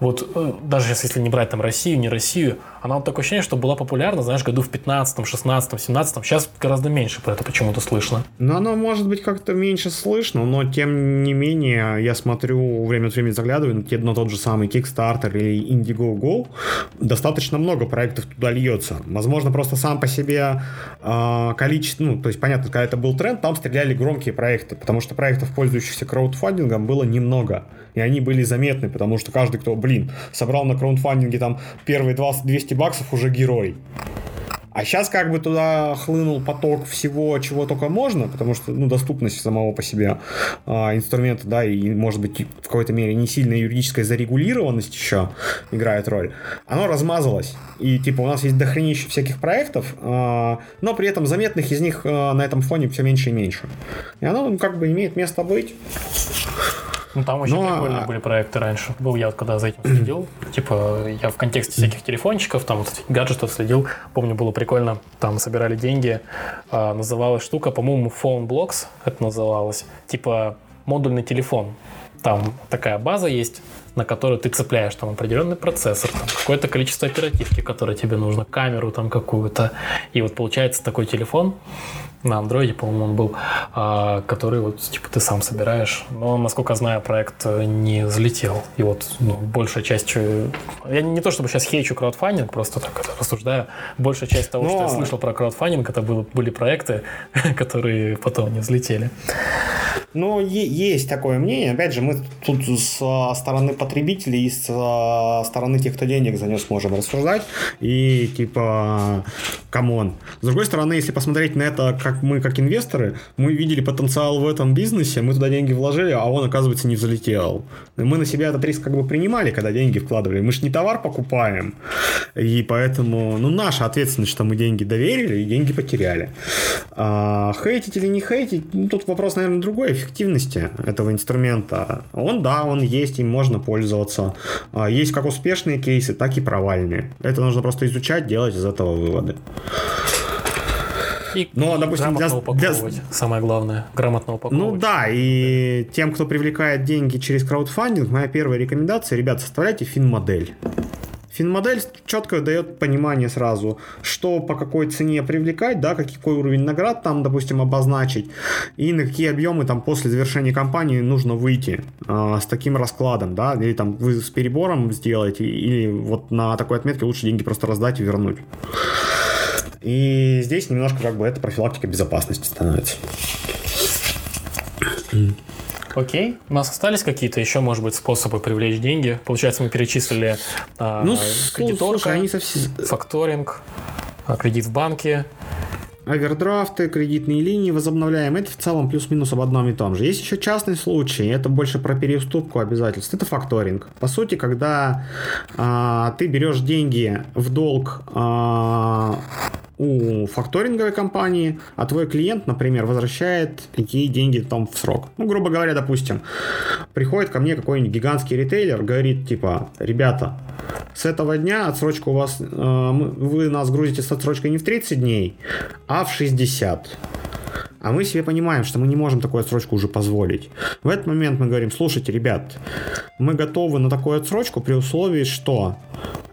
вот, даже если не брать там Россию, не Россию, она вот такое ощущение, что была популярна, знаешь, году в пятнадцатом, шестнадцатом, семнадцатом. Сейчас гораздо меньше про это почему-то слышно. Ну, оно может быть как-то меньше слышно, но тем не менее, я смотрю, время от времени заглядываю на тот же самый Kickstarter или Indiegogo. Достаточно много проектов туда льется. Возможно, просто сам по себе э, количество, ну, то есть, понятно, когда это был тренд, там стреляли громкие проекты, потому что проектов, пользующихся краудфандингом, было немного, и они были заметны, потому что каждый, кто, блин, собрал на краудфандинге там первые двести баксов, уже герой. А сейчас как бы туда хлынул поток всего, чего только можно, потому что, ну, доступность самого по себе э, инструмента, да, и, может быть, в какой-то мере не сильная юридическая зарегулированность еще играет роль. Оно размазалось. И, типа, у нас есть дохренище всяких проектов, э, но при этом заметных из них э, на этом фоне все меньше и меньше. И оно, ну, как бы имеет место быть. Ну, там очень но... прикольные были проекты раньше. Был я, вот когда за этим следил, типа, я в контексте всяких телефончиков, там, вот этих гаджетов следил. Помню, было прикольно, там, собирали деньги. А, называлась штука, по-моему, Phone Blocks это называлось. Типа, модульный телефон. Там такая база есть, на которую ты цепляешь там определенный процессор, там, какое-то количество оперативки, которое тебе нужно, камеру там какую-то. И вот получается такой телефон, на андроиде, по-моему, он был, а, который вот типа ты сам собираешь. Но, насколько знаю, проект не взлетел. И вот, ну, большая часть... Я не то чтобы сейчас хейчу краудфандинг, просто так это рассуждаю. Большая часть того, но... что я слышал про краудфандинг, это было, были проекты, которые потом не взлетели. Ну, е- есть такое мнение. Опять же, мы тут со стороны потребителей и со стороны тех, кто денег занес, можем рассуждать. И типа, камон. С другой стороны, если посмотреть на это как Как мы, как инвесторы, мы видели потенциал в этом бизнесе, мы туда деньги вложили, а он, оказывается, не взлетел. Мы на себя этот риск как бы принимали, когда деньги вкладывали. Мы же не товар покупаем. И поэтому, ну, наша ответственность, что мы деньги доверили и деньги потеряли. А, хейтить или не хейтить, ну, тут вопрос, наверное, другой эффективности этого инструмента. Он, да, он есть, им можно пользоваться. А, есть как успешные кейсы, так и провальные. Это нужно просто изучать, делать из этого выводы. И, но, и допустим, грамотно для, упаковывать, для... самое главное, грамотно упаковывать. Ну да, и тем, кто привлекает деньги через краудфандинг, моя первая рекомендация, ребят, составляйте финмодель. Финмодель четко дает понимание сразу, что по какой цене привлекать, да, какой уровень наград там, допустим, обозначить, и на какие объемы там после завершения кампании нужно выйти э, с таким раскладом, да, или там вы с перебором сделаете, или вот на такой отметке лучше деньги просто раздать и вернуть. И здесь немножко как бы это профилактика безопасности становится. Окей. У нас остались какие-то еще, может быть, способы привлечь деньги? Получается, мы перечислили а, ну, кредиторка, слушай, они совсем... факторинг, кредит в банке. Овердрафты, кредитные линии возобновляем. Это в целом плюс-минус об одном и том же. Есть еще частный случай, это больше про переуступку обязательств. Это факторинг. По сути, когда а, ты берешь деньги в долг а, у факторинговой компании, а твой клиент, например, возвращает ей деньги там в срок. Ну, грубо говоря, допустим, приходит ко мне какой-нибудь гигантский ритейлер, говорит, типа, ребята, с этого дня отсрочка у вас, э, вы нас грузите с отсрочкой не в тридцать дней, а в шестьдесят. А мы себе понимаем, что мы не можем такую отсрочку уже позволить. В этот момент мы говорим, слушайте, ребят, мы готовы на такую отсрочку при условии, что...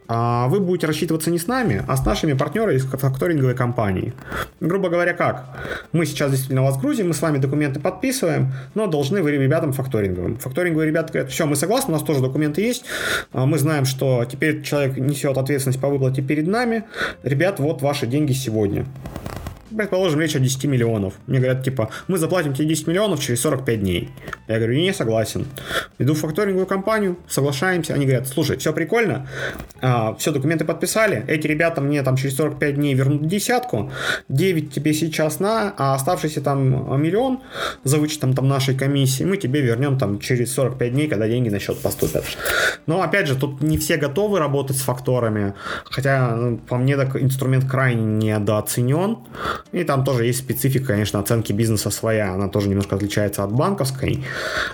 вы будете рассчитываться не с нами, а с нашими партнерами из факторинговой компании. Грубо говоря, как? Мы сейчас действительно вас грузим, мы с вами документы подписываем, но должны вы ребятам факторинговым. Факторинговые ребята говорят, все, мы согласны, у нас тоже документы есть, мы знаем, что теперь человек несет ответственность по выплате перед нами. Ребят, вот ваши деньги сегодня. Предположим, речь о десяти миллионов. Мне говорят, типа, мы заплатим тебе десять миллионов через сорок пять дней. Я говорю, не согласен. Иду в факторинговую компанию, соглашаемся. Они говорят, слушай, все прикольно, а, все, документы подписали. Эти ребята мне там через сорок пять дней вернут десятку, девять тебе сейчас на, а оставшийся там миллион за вычетом там нашей комиссии мы тебе вернем там через сорок пять дней, когда деньги на счет поступят. Но опять же, тут не все готовы работать с факторами, хотя по мне так инструмент крайне недооценен. И там тоже есть специфика, конечно, оценки бизнеса своя, она тоже немножко отличается от банковской,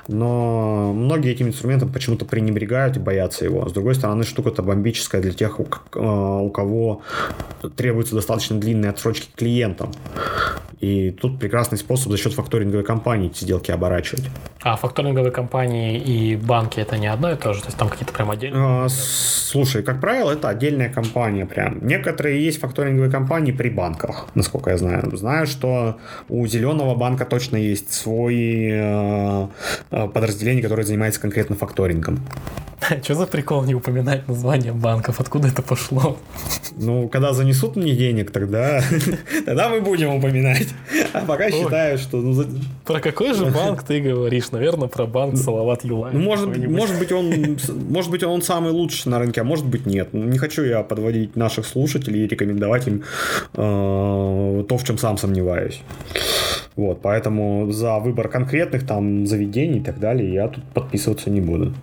но многие этим инструментом почему-то пренебрегают и боятся его. С другой стороны, штука-то бомбическая для тех, у кого требуются достаточно длинные отсрочки клиентам. И тут прекрасный способ за счет факторинговой компании эти сделки оборачивать. А факторинговые компании и банки — это не одно и то же? То есть там какие-то прям отдельные? Слушай, как правило, это отдельная компания прям. Некоторые есть факторинговые компании при банках, насколько я знаю. Знаю, что у зеленого банка точно есть свой подразделение, которое занимается конкретно факторингом. Что за прикол не упоминать название банков? Откуда это пошло? Ну, когда занесут мне денег, тогда тогда мы будем упоминать. А пока Ой. считаю, что... Ну, за... Про какой же банк ты говоришь? Наверное, про банк Салават Юлаев. Ну, может, может, быть, он, может быть, он самый лучший на рынке, а может быть, нет. Не хочу я подводить наших слушателей и рекомендовать им э, то, в чем сам сомневаюсь. Вот, поэтому за выбор конкретных там заведений и так далее я тут подписываться не буду.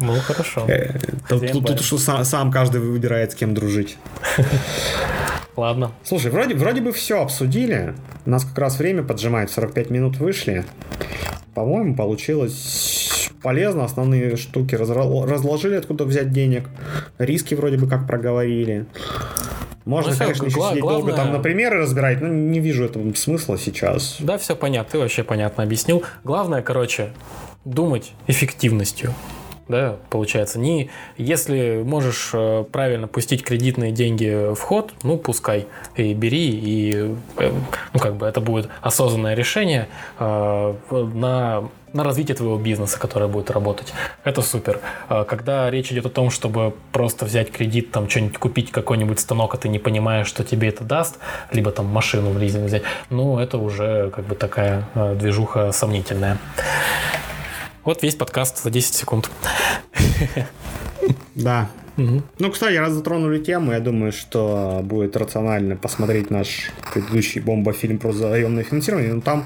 Ну, хорошо. Тут что сам каждый выбирает, с кем дружить. Ладно. Слушай, вроде, вроде бы все обсудили. У нас как раз время поджимает, сорок пять минут вышли. По-моему, получилось полезно. Основные штуки разложили, откуда взять денег. Риски вроде бы как проговорили. Можно, ну, конечно, все, еще сидеть главное... долго там на примеры разбирать, но не вижу этого смысла сейчас. Да, все понятно, ты вообще понятно объяснил. Главное, короче, думать эффективностью. Да, получается, не если можешь правильно пустить кредитные деньги в ход, ну пускай и бери, и ну как бы это будет осознанное решение э, на на развитие твоего бизнеса, который будет работать. Это супер. Когда речь идет о том, чтобы просто взять кредит, там что-нибудь купить, какой-нибудь станок, а ты не понимаешь, что тебе это даст, либо там машину в лизинг взять, ну это уже как бы такая движуха сомнительная. Вот весь подкаст за десять секунд. Да. Угу. Ну, кстати, раз затронули тему, я думаю, что будет рационально посмотреть наш предыдущий бомба-фильм про заемное финансирование, но там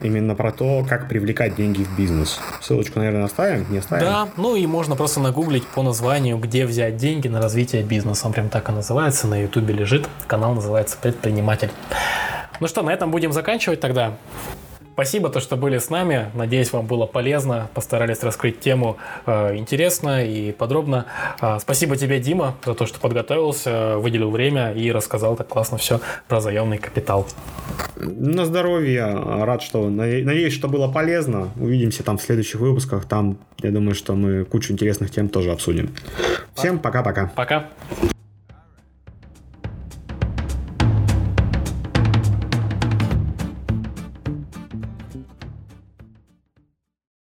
именно про то, как привлекать деньги в бизнес. Ссылочку, наверное, оставим, не оставим? Да, ну и можно просто нагуглить по названию «Где взять деньги на развитие бизнеса». Он прям так и называется, на Ютубе лежит, канал называется «Предприниматель». Ну что, на этом будем заканчивать тогда. Спасибо, то, что были с нами. Надеюсь, вам было полезно. Постарались раскрыть тему э, интересно и подробно. Э, спасибо тебе, Дима, за то, что подготовился, выделил время и рассказал так классно все про заемный капитал. На здоровье. Рад, что... Надеюсь, что было полезно. Увидимся там в следующих выпусках. Там, я думаю, что мы кучу интересных тем тоже обсудим. Всем пока-пока. Пока.